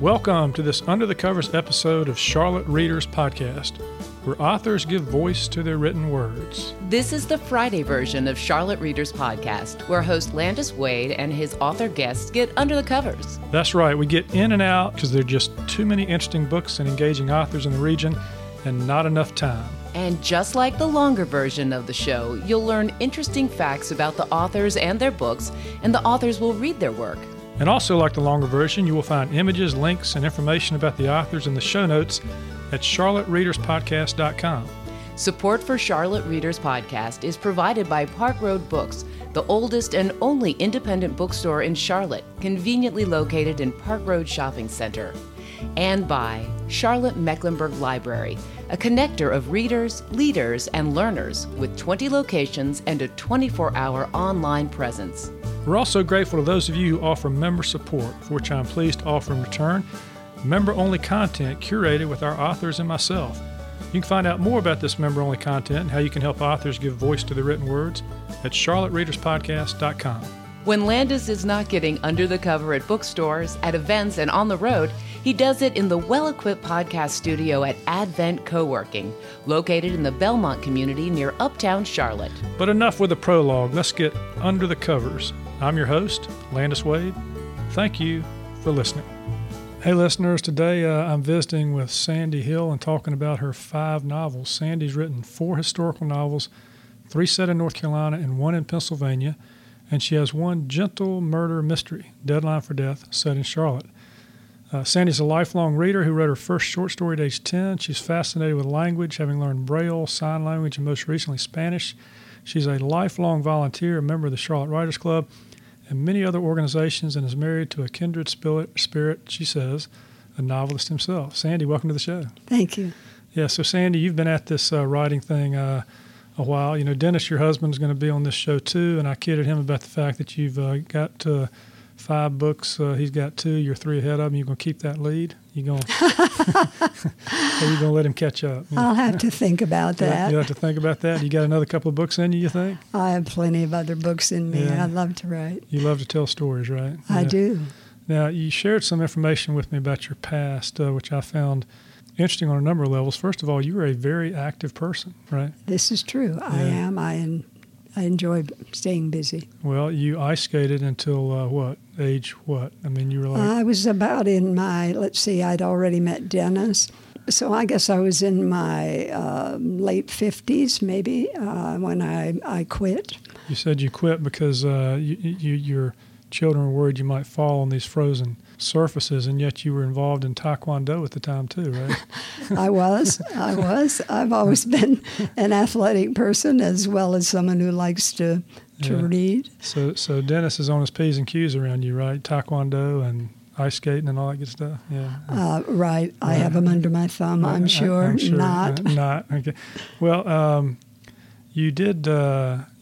Welcome to this Under the Covers episode of Charlotte Readers Podcast, where authors give voice to their written words. This is the Friday version of Charlotte Readers Podcast, where host Landis Wade and his author guests get under the covers. That's right. We get in and out because there are just too many interesting books and engaging authors in the region and not enough time. And just like the longer version of the show, you'll learn interesting facts about the authors and their books, and the authors will read their work. And also, like the longer version, you will find images, links, and information about the authors in the show notes at charlottereaderspodcast.com. Support for Charlotte Readers Podcast is provided by Park Road Books, the oldest and only independent bookstore in Charlotte, conveniently located in Park Road Shopping Center. And by Charlotte Mecklenburg Library, a connector of readers, leaders, and learners with 20 locations and a 24-hour online presence. We're also grateful to those of you who offer member support, for which I'm pleased to offer in return member-only content curated with our authors and myself. You can find out more about this member-only content and how you can help authors give voice to their written words at charlottereaderspodcast.com. When Landis is not getting under the cover at bookstores, at events, and on the road, he does it in the well-equipped podcast studio at Advent Coworking, located in the Belmont community near Uptown Charlotte. But enough with the prologue. Let's get under the covers. I'm your host, Landis Wade. Thank you for listening. Hey, listeners. Today I'm visiting with Sandy Hill and talking about her five novels. Sandy's written four historical novels, three set in North Carolina and one in Pennsylvania, and she has one gentle murder mystery, Deadline for Death, set in Charlotte. Sandy's a lifelong reader who wrote her first short story at age 10. She's fascinated with language, having learned Braille, sign language, and most recently Spanish. She's a lifelong volunteer, a member of the Charlotte Writers Club, and many other organizations, and is married to a kindred spirit, she says, a novelist himself. Sandy, welcome to the show. Thank you. Yeah, so Sandy, you've been at this writing thing a while. You know, Dennis, your husband, is going to be on this show too, and I kidded him about the fact that you've got... five books. He's got two. You're three ahead of him. You're going to keep that lead? You're going to let him catch up? You know? I'll have to think about that. You'll have to think about that. You got another couple of books in you think? I have plenty of other books in me. Yeah. I love to write. You love to tell stories, right? I do. Now, you shared some information with me about your past, which I found interesting on a number of levels. First of all, you were a very active person, right? This is true. Yeah. I am. I enjoy staying busy. Well, you ice skated until what age? I mean, you were like... I was about in my, I'd already met Dennis. So I guess I was in my late 50s, maybe, when I quit. You said you quit because your children were worried you might fall on these frozen surfaces, and yet you were involved in Taekwondo at the time too, right? I was. I've always been an athletic person as well as someone who likes to read. So Dennis is on his P's and Q's around you, right? Taekwondo and ice skating and all that good stuff. Yeah. Right. I have them under my thumb. I'm sure. Not. Okay. Well, you did.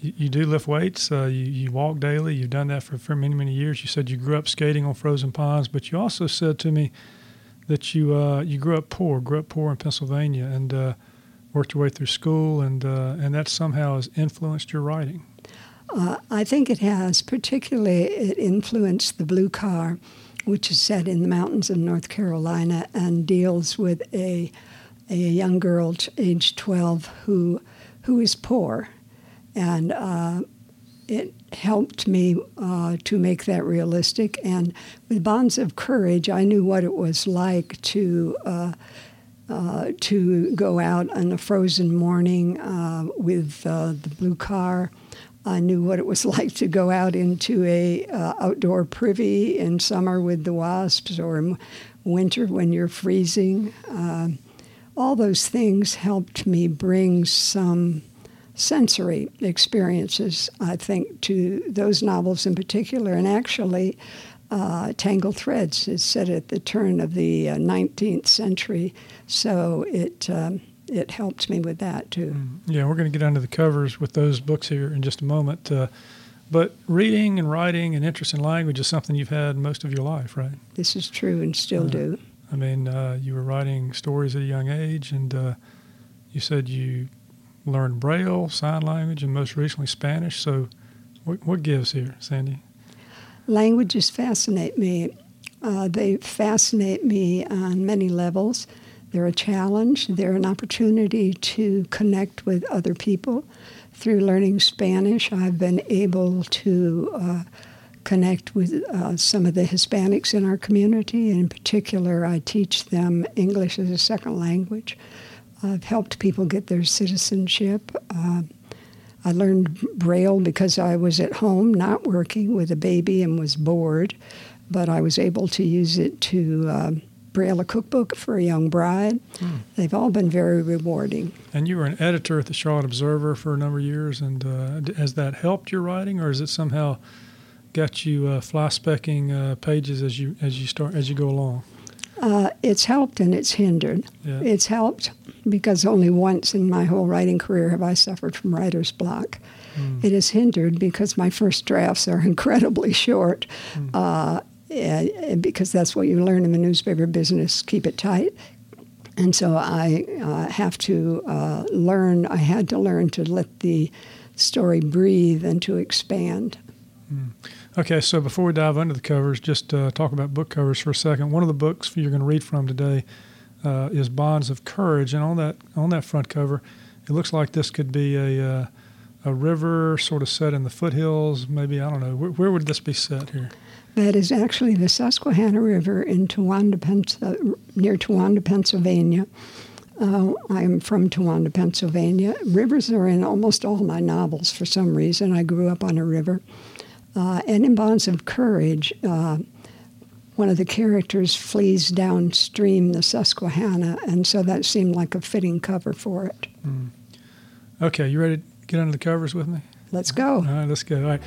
You do lift weights. You walk daily. You've done that for many years. You said you grew up skating on frozen ponds, but you also said to me that you grew up poor in Pennsylvania, and worked your way through school, and that somehow has influenced your writing. I think it has. Particularly, it influenced The Blue Car, which is set in the mountains of North Carolina and deals with a young girl, age 12, who is poor, and it helped me to make that realistic. And with Bonds of Courage, I knew what it was like to go out on a frozen morning with the Blue Car. I knew what it was like to go out into a outdoor privy in summer with the wasps, or in winter when you're freezing. All those things helped me bring some sensory experiences, I think, to those novels in particular. And actually, Tangled Threads is set at the turn of the 19th century, so it helped me with that, too. Yeah, we're going to get under the covers with those books here in just a moment. But reading and writing and interest in language is something you've had most of your life, right? This is true and still do. I mean, you were writing stories at a young age, and you said you learned Braille, sign language, and most recently Spanish. So what gives here, Sandy? Languages fascinate me. They fascinate me on many levels. They're a challenge. They're an opportunity to connect with other people. Through learning Spanish, I've been able to connect with some of the Hispanics in our community. In particular, I teach them English as a second language. I've helped people get their citizenship. I learned Braille because I was at home, not working, with a baby and was bored. But I was able to use it to Braille a cookbook for a young bride. Mm. They've all been very rewarding. And you were an editor at the Charlotte Observer for a number of years, and has that helped your writing, or has it somehow got you fly-specking pages as you go along? It's helped and it's hindered. Yeah. It's helped because only once in my whole writing career have I suffered from writer's block. Mm. It is hindered because my first drafts are incredibly short. Mm. Because that's what you learn in the newspaper business, keep it tight. And so I had to learn to let the story breathe and to expand. Mm. Okay, so before we dive under the covers, just talk about book covers for a second. One of the books you're going to read from today is Bonds of Courage, and on that front cover, it looks like this could be a river sort of set in the foothills, maybe, I don't know. Where would this be set here? That is actually the Susquehanna River in Towanda, near Towanda, Pennsylvania. I am from Towanda, Pennsylvania. Rivers are in almost all my novels for some reason. I grew up on a river. And in Bonds of Courage, one of the characters flees downstream the Susquehanna, and so that seemed like a fitting cover for it. Mm. Okay, you ready to get under the covers with me? Let's go. All right, let's go. All right.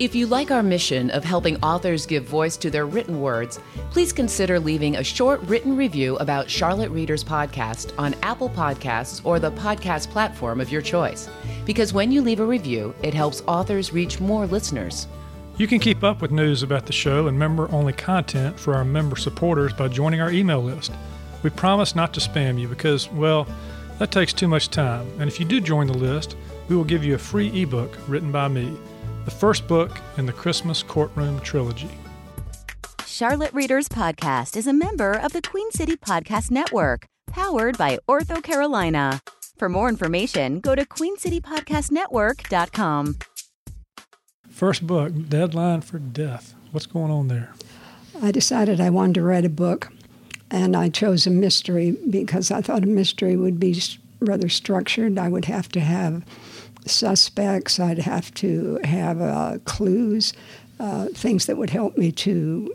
If you like our mission of helping authors give voice to their written words, please consider leaving a short written review about Charlotte Readers Podcast on Apple Podcasts or the podcast platform of your choice. Because when you leave a review, it helps authors reach more listeners. You can keep up with news about the show and member-only content for our member supporters by joining our email list. We promise not to spam you because, well, that takes too much time. And if you do join the list, we will give you a free ebook written by me. The first book in the Christmas Courtroom Trilogy. Charlotte Readers Podcast is a member of the Queen City Podcast Network, powered by OrthoCarolina. For more information, go to queencitypodcastnetwork.com. First book, Deadline for Death. What's going on there? I decided I wanted to write a book, and I chose a mystery because I thought a mystery would be rather structured. I would have to have suspects, I'd have to have clues, things that would help me to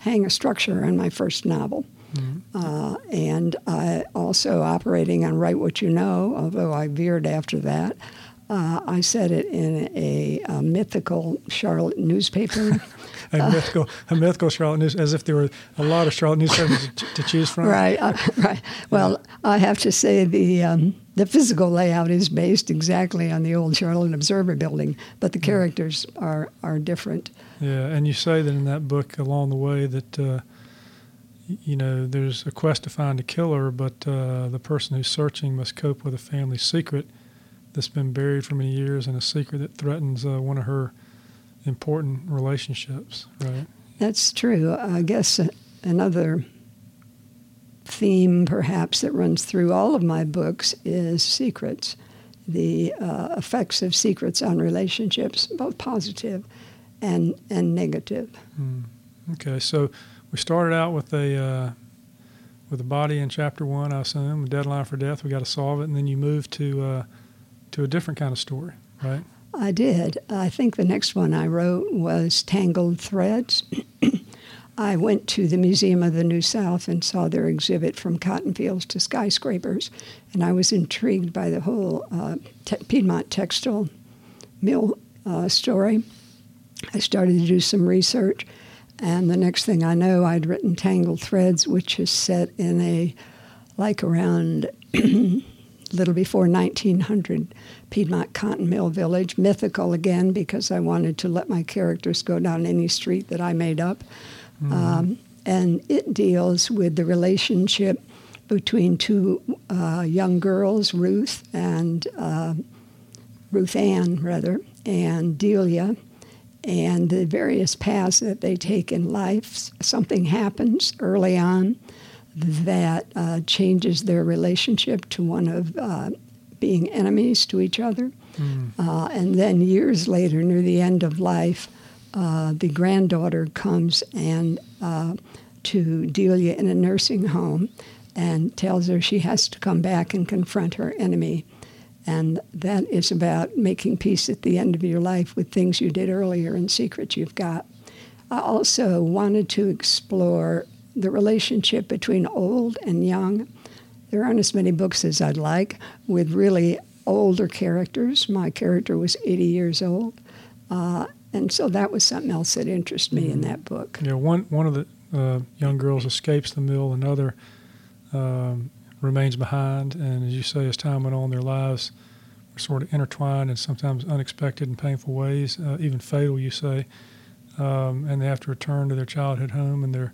hang a structure on my first novel. Mm-hmm. And I also operating on Write What You Know, although I veered after that. I said it in a mythical Charlotte newspaper. a mythical Charlotte news, as if there were a lot of Charlotte newspapers to choose from. Right, right. Well, I have to say the physical layout is based exactly on the old Charlotte Observer building, but the characters are different. Yeah, and you say that in that book along the way that there's a quest to find a killer, but the person who's searching must cope with a family secret that's been buried for many years, and a secret that threatens one of her important relationships, right? That's true. I guess another theme, perhaps, that runs through all of my books is secrets, the effects of secrets on relationships, both positive and negative. Mm. Okay, so we started out with a body in chapter 1, I assume, a deadline for death. We got to solve it, and then you moved to a different kind of story, right? I did. I think the next one I wrote was Tangled Threads. I went to the Museum of the New South and saw their exhibit From Cotton Fields to Skyscrapers, and I was intrigued by the whole Piedmont textile mill story. I started to do some research, and the next thing I know, I'd written Tangled Threads, which is set in around little before 1900, Piedmont Cotton Mill Village. Mythical again, because I wanted to let my characters go down any street that I made up. Mm. And it deals with the relationship between two young girls, Ruth Ann, and Delia, and the various paths that they take in life, something happens early on that changes their relationship to one of being enemies to each other. Mm. And then years later, near the end of life, the granddaughter comes and to Delia in a nursing home and tells her she has to come back and confront her enemy. And that is about making peace at the end of your life with things you did earlier and secrets you've got. I also wanted to explore the relationship between old and young. There aren't as many books as I'd like with really older characters. My character was 80 years old. And so that was something else that interested me in that book. Yeah, one of the young girls escapes the mill, another remains behind, and as you say, as time went on, their lives were sort of intertwined in sometimes unexpected and painful ways, even fatal, you say, and they have to return to their childhood home, and they're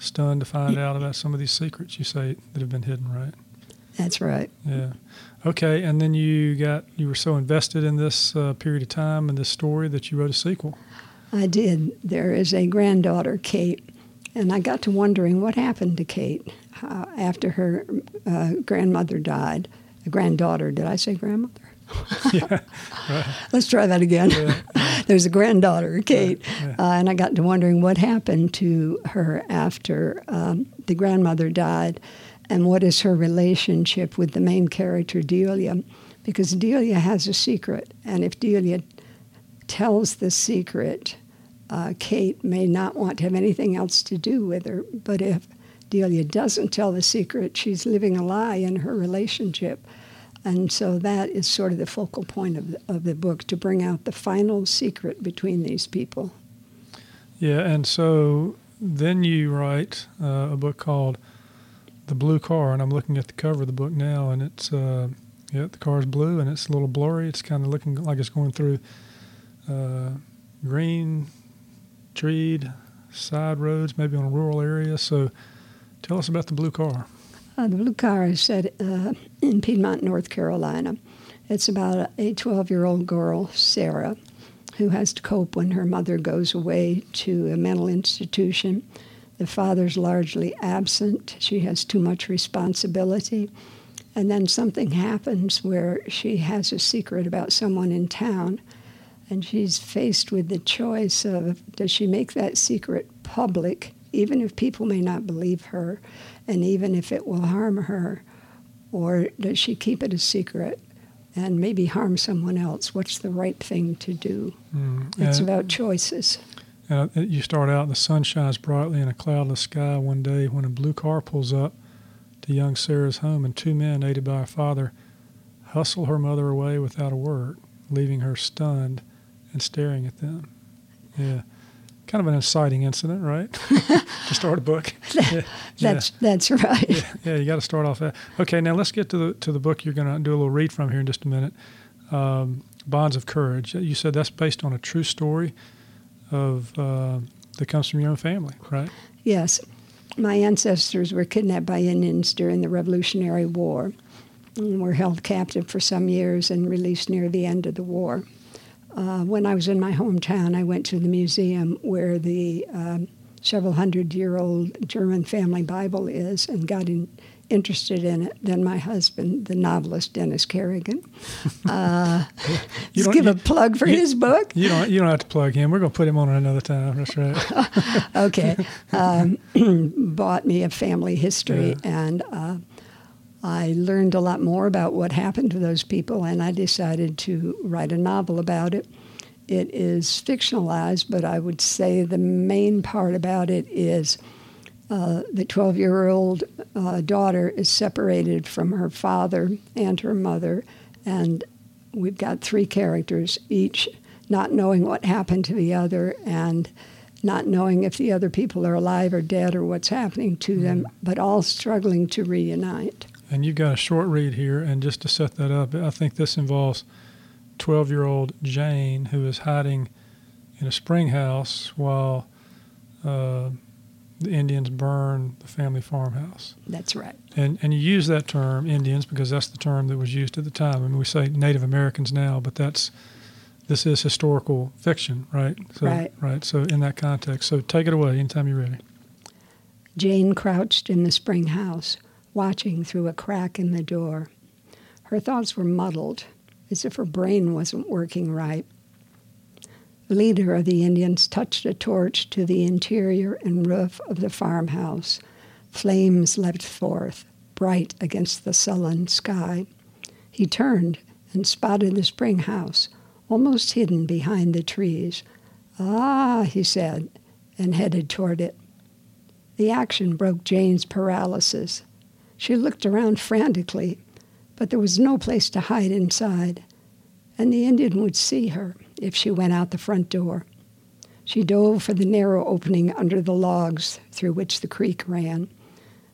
stunned to find out about some of these secrets, you say, that have been hidden, right? That's right. Yeah. Okay, and then you were so invested in this period of time and this story that you wrote a sequel. I did. There is a granddaughter, Kate, and I got to wondering what happened to Kate after her grandmother died. The granddaughter, did I say grandmother? Yeah, right. Let's try that again. Yeah. There's a granddaughter, Kate, yeah. And I got to wondering what happened to her after the grandmother died, and what is her relationship with the main character, Delia, because Delia has a secret, and if Delia tells the secret, Kate may not want to have anything else to do with her, but if Delia doesn't tell the secret, she's living a lie in her relationship. And so that is sort of the focal point of the book, to bring out the final secret between these people. Yeah, and so then you write a book called The Blue Car, and I'm looking at the cover of the book now, and it's the car's blue, and it's a little blurry. It's kind of looking like it's going through green, treed, side roads, maybe on a rural area. So tell us about The Blue Car. The Blue Car is set in Piedmont, North Carolina. It's about a 12-year-old girl, Sarah, who has to cope when her mother goes away to a mental institution. The father's largely absent. She has too much responsibility. And then something happens where she has a secret about someone in town, and she's faced with the choice of, does she make that secret public, even if people may not believe her, and even if it will harm her, or does she keep it a secret and maybe harm someone else? What's the right thing to do? It's about choices. You start out, the sun shines brightly in a cloudless sky one day when a blue car pulls up to young Sarah's home, and two men, aided by her father, hustle her mother away without a word, leaving her stunned and staring at them. Yeah. Kind of an inciting incident, right? To start a book. Yeah. That's right. Yeah, you got to start off that. Okay, now let's get to the book you're going to do a little read from here in just a minute. Bonds of Courage. You said that's based on a true story that comes from your own family, right? Yes. My ancestors were kidnapped by Indians during the Revolutionary War and were held captive for some years and released near the end of the war. When I was in my hometown, I went to the museum where the several hundred-year-old German family Bible is and got interested in it. Then my husband, the novelist Dennis Kerrigan, just give a plug for his book. You don't have to plug him. We're going to put him on another time. That's right. Okay. Bought me a family history, and I learned a lot more about what happened to those people, and I decided to write a novel about it. It is fictionalized, but I would say the main part about it is the 12-year-old daughter is separated from her father and her mother, and we've got three characters, each not knowing what happened to the other and not knowing if the other people are alive or dead or what's happening to them, but all struggling to reunite. And you've got a short read here, and just to set that up, I think this involves 12-year-old Jane, who is hiding in a spring house while the Indians burn the family farmhouse. That's right. And you use that term, Indians, because that's the term that was used at the time. I mean, we say Native Americans now, but that's this is historical fiction, right? So, right. So in that context. So take it away anytime you're ready. Jane crouched in the spring house, watching through a crack in the door. Her thoughts were muddled, as if her brain wasn't working right. The leader of the Indians touched a torch to the interior and roof of the farmhouse. Flames leapt forth, bright against the sullen sky. He turned and spotted the spring house, almost hidden behind the trees. "Ah," he said, and headed toward it. The action broke Jane's paralysis. She looked around frantically, but there was no place to hide inside, and the Indian would see her if she went out the front door. She dove for the narrow opening under the logs through which the creek ran.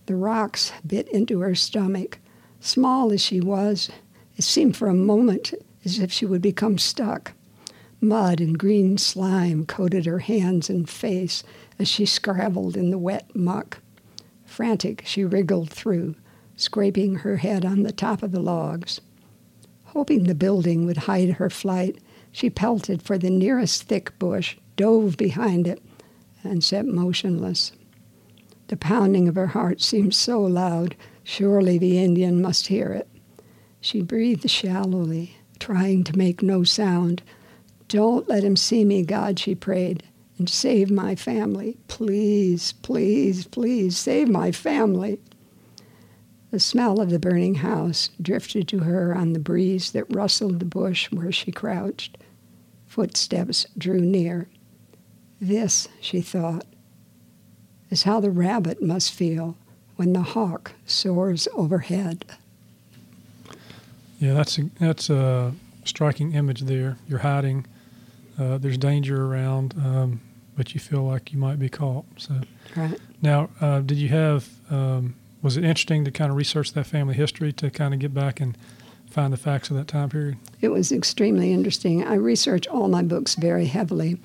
The rocks bit into her stomach. Small as she was, it seemed for a moment as if she would become stuck. Mud and green slime coated her hands and face as she scrabbled in the wet muck. Frantic, she wriggled through, scraping her head on the top of the logs. Hoping the building would hide her flight, she pelted for the nearest thick bush, dove behind it, and sat motionless. The pounding of her heart seemed so loud, surely the Indian must hear it. She breathed shallowly, trying to make no sound. "Don't let him see me, God," she prayed, "and save my family. Please, please, please, save my family." The smell of the burning house drifted to her on the breeze that rustled the bush where she crouched. Footsteps drew near. "This," she thought, "is how the rabbit must feel when the hawk soars overhead." Yeah, that's a striking image there. You're hiding. There's danger around, but you feel like you might be caught. So, right. Now, did you have? Was it interesting to kind of research that family history to kind of get back and find the facts of that time period? It was extremely interesting. I research all my books very heavily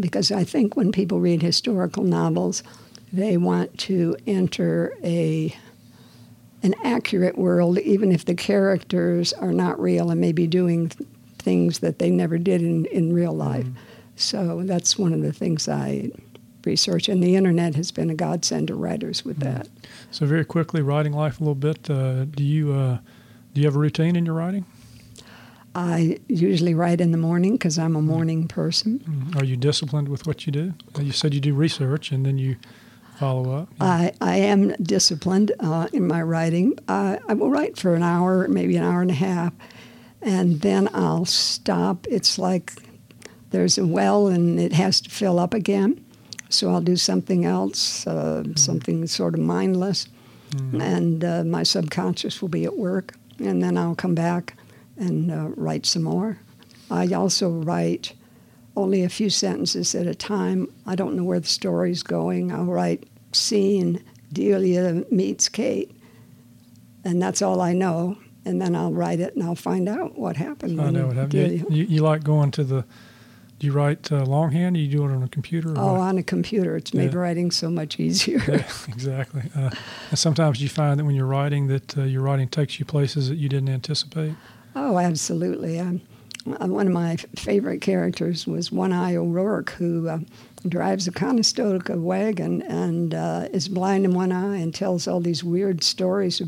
because I think when people read historical novels, they want to enter an accurate world, even if the characters are not real and maybe doing things that they never did in real life. Mm-hmm. So that's one of the things I research, and the internet has been a godsend to writers with that. So very quickly, writing life a little bit, do you have a routine in your writing? I usually write in the morning because I'm a morning person. Mm-hmm. Are you disciplined with what you do? You said you do research and then you follow up. Yeah. I am disciplined in my writing. I will write for an hour, maybe an hour and a half, and then I'll stop. It's like there's a well and it has to fill up again. So I'll do something else, something sort of mindless, and my subconscious will be at work. And then I'll come back and write some more. I also write only a few sentences at a time. I don't know where the story's going. I'll write scene, Delia meets Kate, and that's all I know. And then I'll write it, and I'll find out what happened. I know what happened. You like going to the... Do you write longhand? Do you do it on a computer? On a computer. It's made writing so much easier. Yeah, exactly. And sometimes you find that when you're writing that your writing takes you places that you didn't anticipate? Oh, absolutely. One of my favorite characters was One-Eye O'Rourke, who drives a Conestoga wagon and is blind in one eye and tells all these weird stories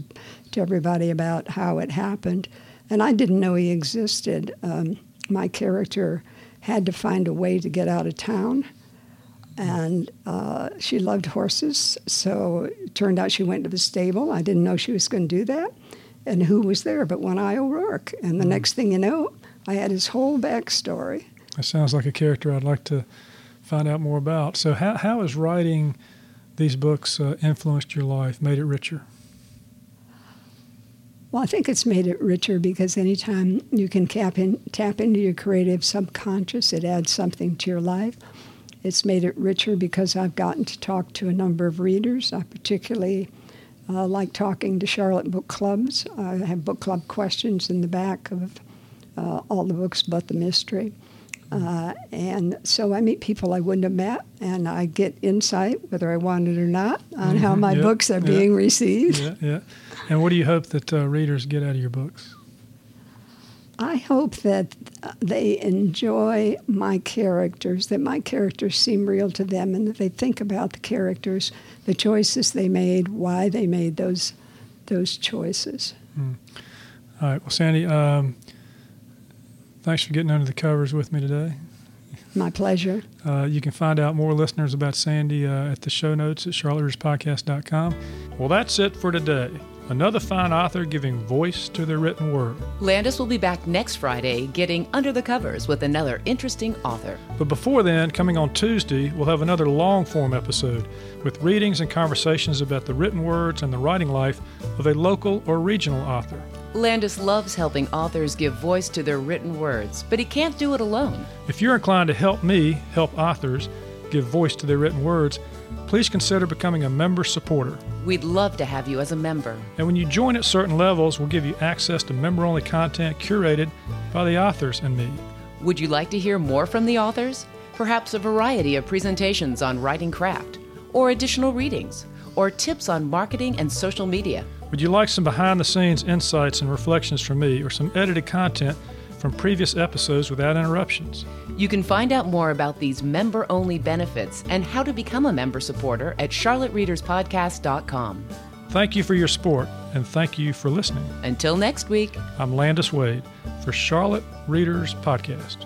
to everybody about how it happened. And I didn't know he existed. My character had to find a way to get out of town, and she loved horses, so it turned out she went to the stable. I didn't know she was going to do that, and who was there but One-Eye O'Rourke? And the next thing you know, I had his whole backstory. That sounds like a character I'd like to find out more about. So how has writing these books influenced your life, made it richer? Well, I think it's made it richer because anytime you can tap into your creative subconscious, it adds something to your life. It's made it richer because I've gotten to talk to a number of readers. I particularly like talking to Charlotte book clubs. I have book club questions in the back of all the books but the mystery. And so I meet people I wouldn't have met, and I get insight, whether I want it or not, on how my books are being received. And what do you hope that readers get out of your books? I hope that they enjoy my characters, that my characters seem real to them, and that they think about the characters, the choices they made, why they made those choices. Mm. All right. Well, Sandy, thanks for getting under the covers with me today. My pleasure. You can find out more, listeners, about Sandy at the show notes at charlottereaderspodcast.com. Well, that's it for today. Another fine author giving voice to their written word. Landis will be back next Friday getting under the covers with another interesting author. But before then, coming on Tuesday, we'll have another long-form episode with readings and conversations about the written words and the writing life of a local or regional author. Landis loves helping authors give voice to their written words, but he can't do it alone. If you're inclined to help me help authors give voice to their written words, please consider becoming a member supporter. We'd love to have you as a member. And when you join at certain levels, we'll give you access to member-only content curated by the authors and me. Would you like to hear more from the authors? Perhaps a variety of presentations on writing craft, or additional readings, or tips on marketing and social media. Would you like some behind-the-scenes insights and reflections from me, or some edited content from previous episodes without interruptions? You can find out more about these member-only benefits and how to become a member supporter at charlottereaderspodcast.com. Thank you for your support, and thank you for listening. Until next week, I'm Landis Wade for Charlotte Readers Podcast.